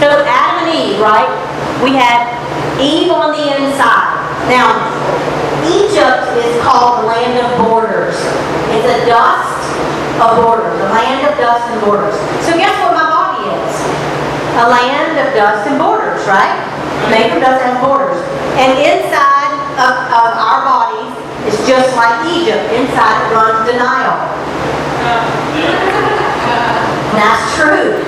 So Adam and Eve, right? We have Eve on the inside. Now, Egypt is called the land of borders. It's a dust of borders, a land of dust and borders. So guess what my body is? A land of dust and borders, right? Made from dust and borders. And inside of our bodies is just like Egypt. Inside it runs the Nile. That's true.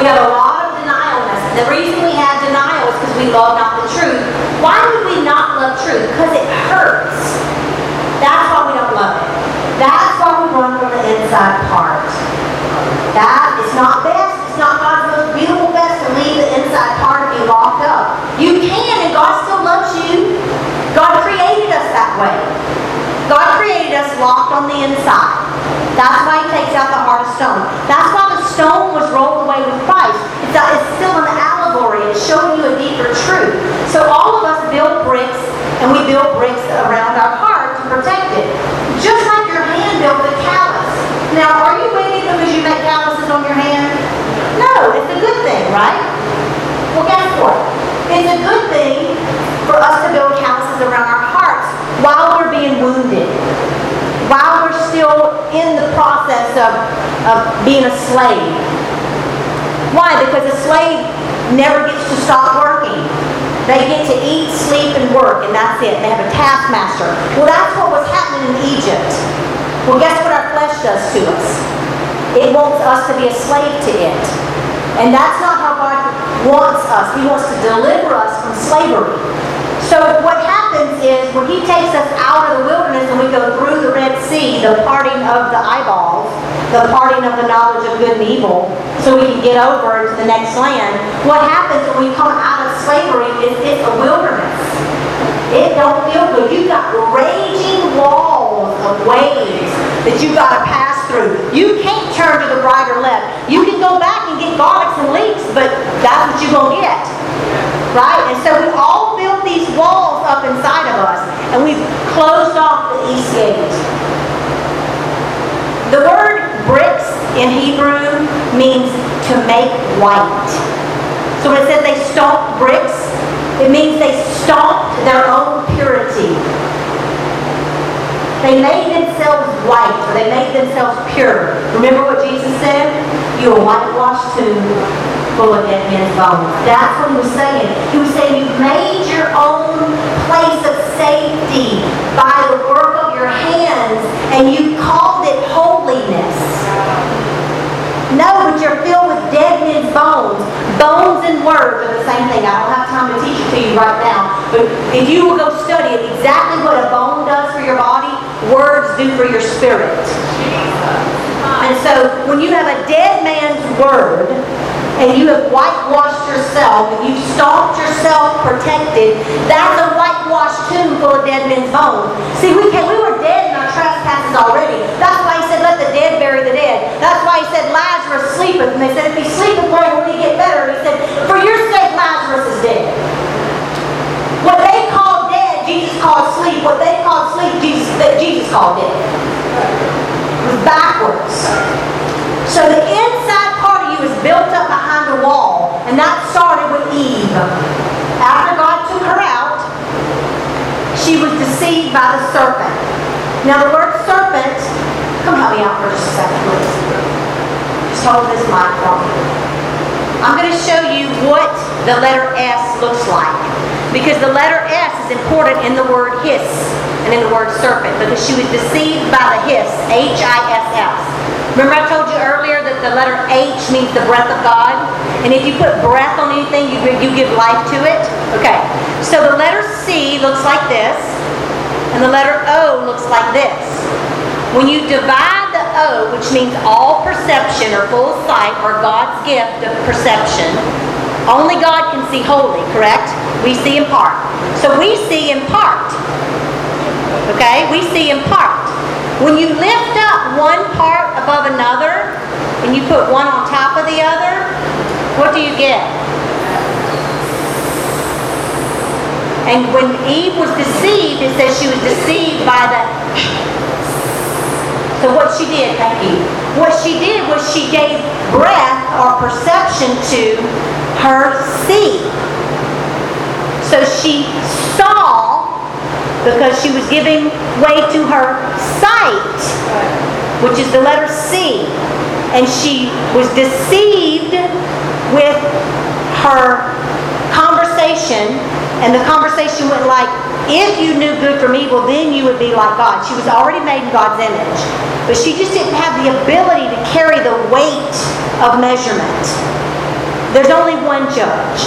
We have a lot of denial. The reason we have denial is because we love not the truth. Why would we not love truth? Because it hurts. That's why we don't love it. That's why we run from the inside part. That is not best. It's not God's most beautiful best to leave the inside part and be locked up. You can, and God still loves you. God created us that way. God created us locked on the inside. That's why he takes out the heart of stone. That's why the stone was rolled away with Christ. It's still an allegory. It's showing you a deeper truth. So all of us build bricks, and we build bricks around our heart to protect it. Just like your hand built the callus. Now, are you waiting because you make calluses on your hand? No, it's a good thing, right? Well, guess what? It's a good thing for us to build calluses around our hearts while we're being wounded. While we're still in the process of being a slave. Why? Because a slave never gets to stop working. They get to eat, sleep, and work, and that's it. They have a taskmaster. Well, that's what was happening in Egypt. Well, guess what our flesh does to us? It wants us to be a slave to it. And that's not how God wants us. He wants to deliver us from slavery. So what happens is when he takes us out of the wilderness and we go through the Red Sea, the parting of the eyeballs, the parting of the knowledge of good and evil, so we can get over to the next land, what happens when we come out of slavery is it's a wilderness. It don't feel good. You've got raging walls of waves that you've got to pass through. You can't turn to the right or left. You can go back and get garlics and leeks, but that's what you're going to get. Right? And so we all build these walls up inside of us, and we've closed off the east gate. The word bricks in Hebrew means to make white. So when it says they stomped bricks, it means they stomped their own purity. They made themselves white, or they made themselves pure. Remember what Jesus said? You are whitewashed too. At men's bones. That's what he was saying. He was saying you made your own place of safety by the work of your hands, and you called it holiness. No, but you're filled with dead men's bones. Bones and words are the same thing. I don't have time to teach it to you right now. But if you will go study it, exactly what a bone does for your body, words do for your spirit. And so when you have a dead man's word, and you have whitewashed yourself, and you've stomped yourself protected, that's a whitewashed tomb full of dead men's bones. See, we were dead in our trespasses already. That's why he said, let the dead bury the dead. That's why he said, Lazarus sleepeth. And they said, if he sleepeth, when will he get better? And he said, for your sake, Lazarus is dead. What they called dead, Jesus called sleep. What they called sleep, Jesus called dead. It was backwards. So the inside part of you is built up behind the wall. And that started with Eve. After God took her out, she was deceived by the serpent. Now the word serpent, come help me out for just a second. Just hold this microphone. I'm going to show you what the letter S looks like. Because the letter S is important in the word hiss and in the word serpent. Because she was deceived by the hiss, H-I-S-S. Remember I told you earlier that the letter H means the breath of God? And if you put breath on anything, you give life to it? Okay. So the letter C looks like this. And the letter O looks like this. When you divide the O, which means all perception or full sight or God's gift of perception, only God can see wholly, correct? We see in part. So we see in part. Okay? We see in part. When you lift up one part above another, and you put one on top of the other, what do you get? And when Eve was deceived, it says she was deceived by the... So what she did, thank you. What she did was she gave breath or perception to her see. So she saw because she was giving way to her sight, which is the letter C. And she was deceived with her conversation, and the conversation went like, if you knew good from evil, then you would be like God. She was already made in God's image, but she just didn't have the ability to carry the weight of measurement. There's only one judge.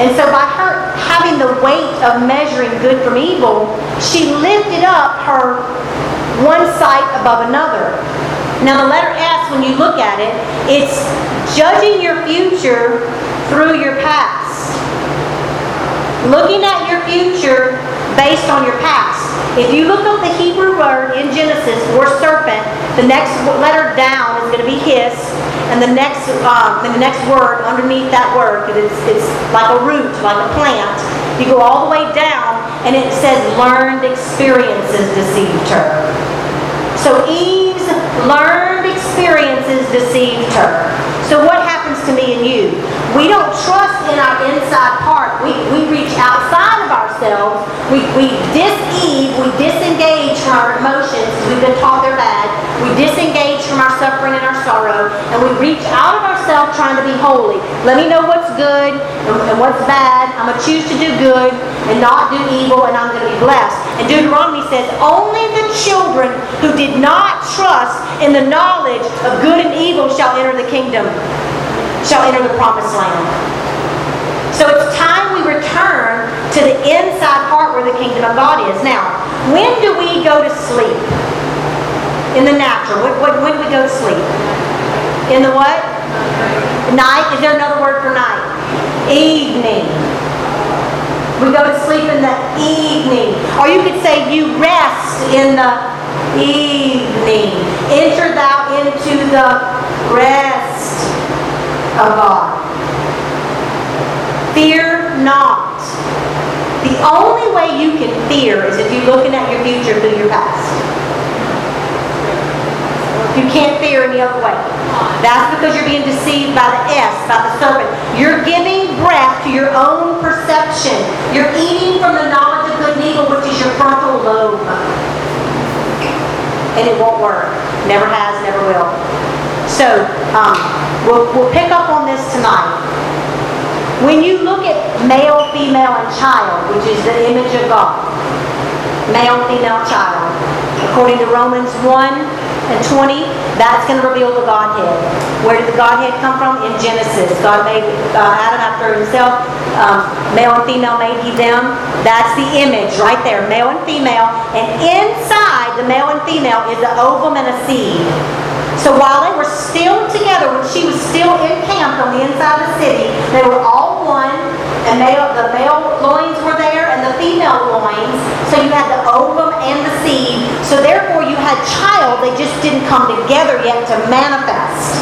And so by her having the weight of measuring good from evil, she lifted up her one sight above another. Now the letter S, when you look at it, it's judging your future through your past. Looking at your future based on your past. If you look up the Hebrew word in Genesis for serpent, the next letter down is going to be his, and the next word underneath that word, because it's like a root, like a plant. You go all the way down, and it says learned experiences deceived her. So Eve's learned experiences deceived her. So what happens to me and you? We don't trust in our inside part. We reach outside of ourselves. We disengage from our emotions. We've been taught they're bad. We disengage from our suffering and our sorrow. And we reach out of ourselves trying to be holy. Let me know what's good and what's bad. I'm going to choose to do good and not do evil, and I'm going to be blessed. And Deuteronomy says, only the children who did not trust in the knowledge of good and evil shall enter the kingdom, shall enter the promised land. So it's time we return to the inside part where the kingdom of God is. Now, when do we go to sleep? In the natural. When do we go to sleep? In the what? Night. Is there another word for night? Evening. We go to sleep in the evening. Or you could say you rest in the evening. Enter thou into the rest of God. Fear not. The only way you can fear is if you're looking at your future through your past. You can't fear any other way. That's because you're being deceived by the S, by the serpent. You're giving breath to your own perception. You're eating from the knowledge of good and evil, which is your frontal lobe. And it won't work. Never has, never will. So, we'll pick up on this tonight. When you look at male, female, and child, which is the image of God, male, female, child, according to Romans 1, and 20, that's going to reveal the Godhead. Where did the Godhead come from? In Genesis. God made Adam after himself. Male and female made he them. That's the image right there. Male and female. And inside the male and female is the ovum and a seed. So while they were still together, when she was still encamped on the inside of the city, they were all one. And the male loins were there and the female loins. So you had the ovum and the seed. So therefore you had child, they just didn't come together yet to manifest.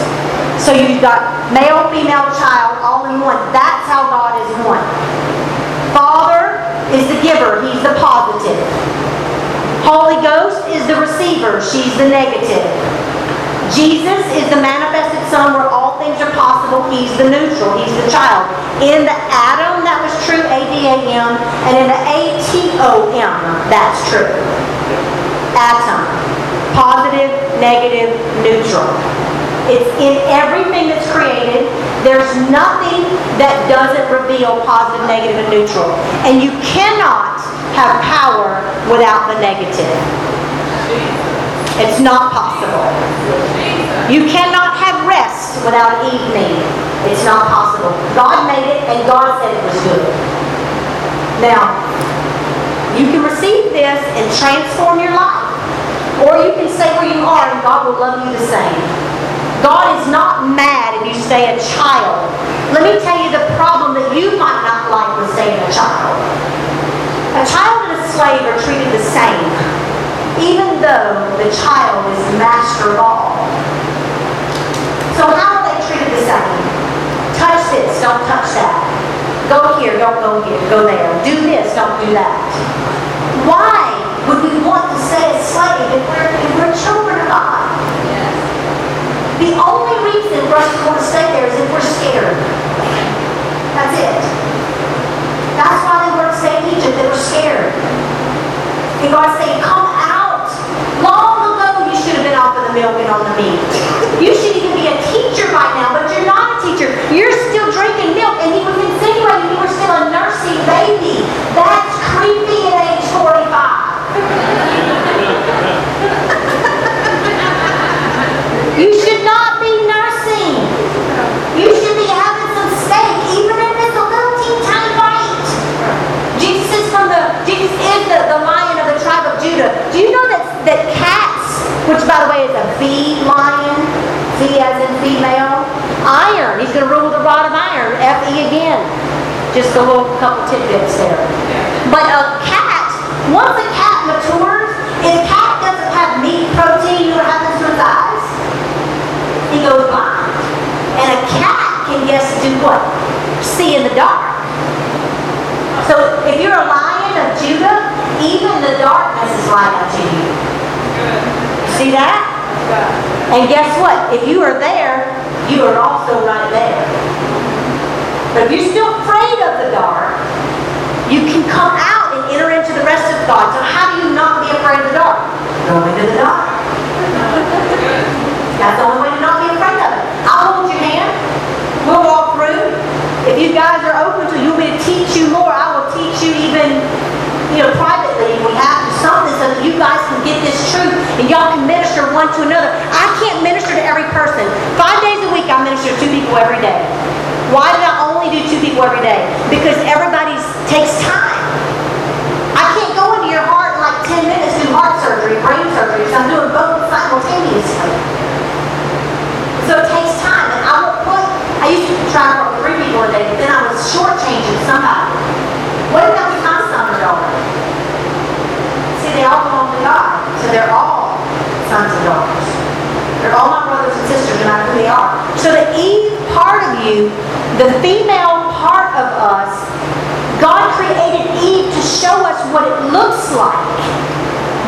So you've got male, female, child, all in one. That's how God is one. Father is the giver, he's the positive. Holy Ghost is the receiver, she's the negative. Jesus is the manifested Son where all things are possible. He's the neutral. He's the child. In the Adam, that was true, A-D-A-M. And in the A-T-O-M, that's true. Atom. Positive, negative, neutral. It's in everything that's created. There's nothing that doesn't reveal positive, negative, and neutral. And you cannot have power without the negative. It's not possible. You cannot have rest without an evening. It's not possible. God made it, and God said it was good. Now, you can receive this and transform your life. Or you can stay where you are, and God will love you the same. God is not mad if you stay a child. Let me tell you the problem that you might not like with staying a child. A child and a slave are treated the same, even though the child is the master of all. So how are they treated the same? Touch this, don't touch that. Go here, don't go here, go there. Do this, don't do that. Why would we want to stay a slave if we're children of God? The only reason for us to want to stay there is if we're scared. on the meat. You should even be a teacher by now, but you're not a teacher. You're still drinking milk, and he was insinuating you were still a nursing baby. That's creepy at age 45. You should not be nursing. You should be having some steak, even if it's a little teeny tiny bite. Jesus is the Lion of the tribe of Judah. Do you know that cats, which by the way is a bee lion, Z as in female, iron, he's going to rule with a rod of iron, F-E again. Just a little couple tidbits there. But a cat, once a cat matures, if a cat doesn't have meat protein, you know what happens to his eyes? He goes blind. And a cat can do what? See in the dark. So if you're a Lion of Judah, even the darkness is light unto you. See that? And guess what? If you are there, you are also right there. But if you're still afraid of the dark, you can come out and enter into the rest of God. So how do you not be afraid of the dark? Go into the dark. That's the only way to not be afraid of it. I'll hold your hand. We'll walk through. If you guys are open to, you want me to teach you more, I will teach you even, privately, we have to something so that you guys can get this truth and y'all can minister one to another. I can't minister to every person. 5 days a week I minister to 2 people every day. Why did I only do 2 people every day? Because everybody takes time. I can't go into your heart in like 10 minutes do heart surgery, brain surgery, because I'm doing both simultaneously. So it takes time. And I used to try to work 3 people a day, but then I was shortchanging somebody. What about my son and daughter? See, they all belong to God. So they're all sons and daughters. They're all my brothers and sisters, and I know who they are. So the Eve part of you, the female part of us, God created Eve to show us what it looks like.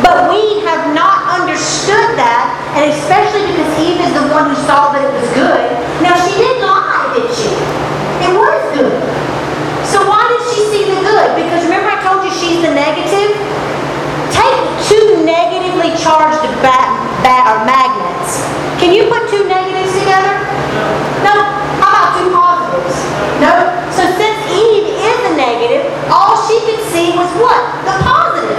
But we have not understood that, and especially because Eve is the one who saw that it was good. Now, she didn't lie, did she? It was good. So why did she see the good? Because remember I told you she's the negative? Take 2 negatively charged magnets. Can you put 2 negatives together? No. How about 2 positives? No. So since Eve is a negative, all she could see was what? The positive.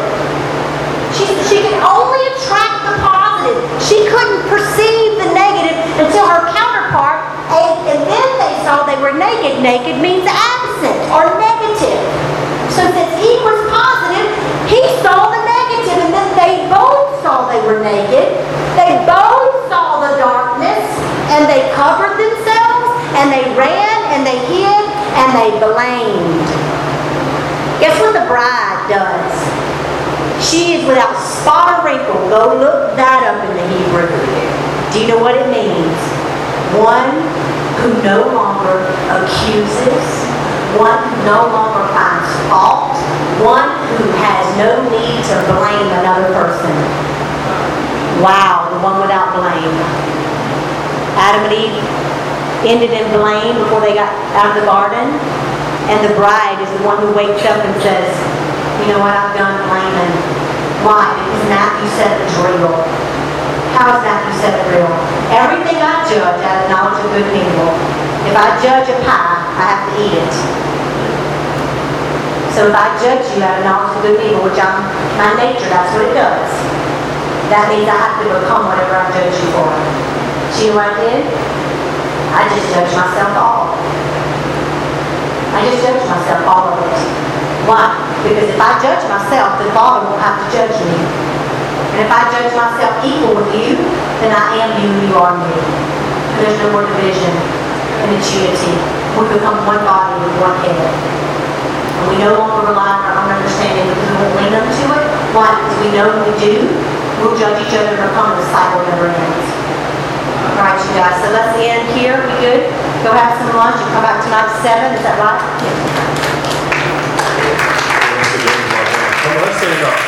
She could only attract the positive. She couldn't perceive the negative until her counterpart ate, and then they saw they were naked. Naked means absent or negative. So since he was positive, he saw the negative, and then they both saw they were naked. They both saw the darkness, and they covered themselves, and they ran, and they hid, and they blamed. Guess what the bride does? She is without spot or wrinkle. Go look that up in the Hebrew. Do you know what it means? One who no longer accuses, one who no longer finds fault, one who has no need to blame another person. Wow, the one without blame. Adam and Eve ended in blame before they got out of the garden, and the bride is the one who wakes up and says, you know what, I've done blaming. Why? Because Matthew said it's real. How is Matthew said it real? Everything I judge, I acknowledge of good and evil. If I judge a pie, I have to eat it. So if I judge you out of knowledge of good and evil, which I'm my nature, that's what it does. That means I have to become whatever I judge you for. See what I did? I just judged myself all. I just judged myself all of it. Why? Because if I judge myself, the Father will have to judge me. And if I judge myself equal with you, then I am you and you are me. There's no more division and it's unity. We become one body with one head. And we no longer rely on our own understanding because we won't lean unto it. Why? Because we know when we do, we'll judge each other and become the cycle never ends. All right, you guys. So let's end here. We good? Go have some lunch and come back tonight at 7. Is that right? Yeah. Come on, let's stand up.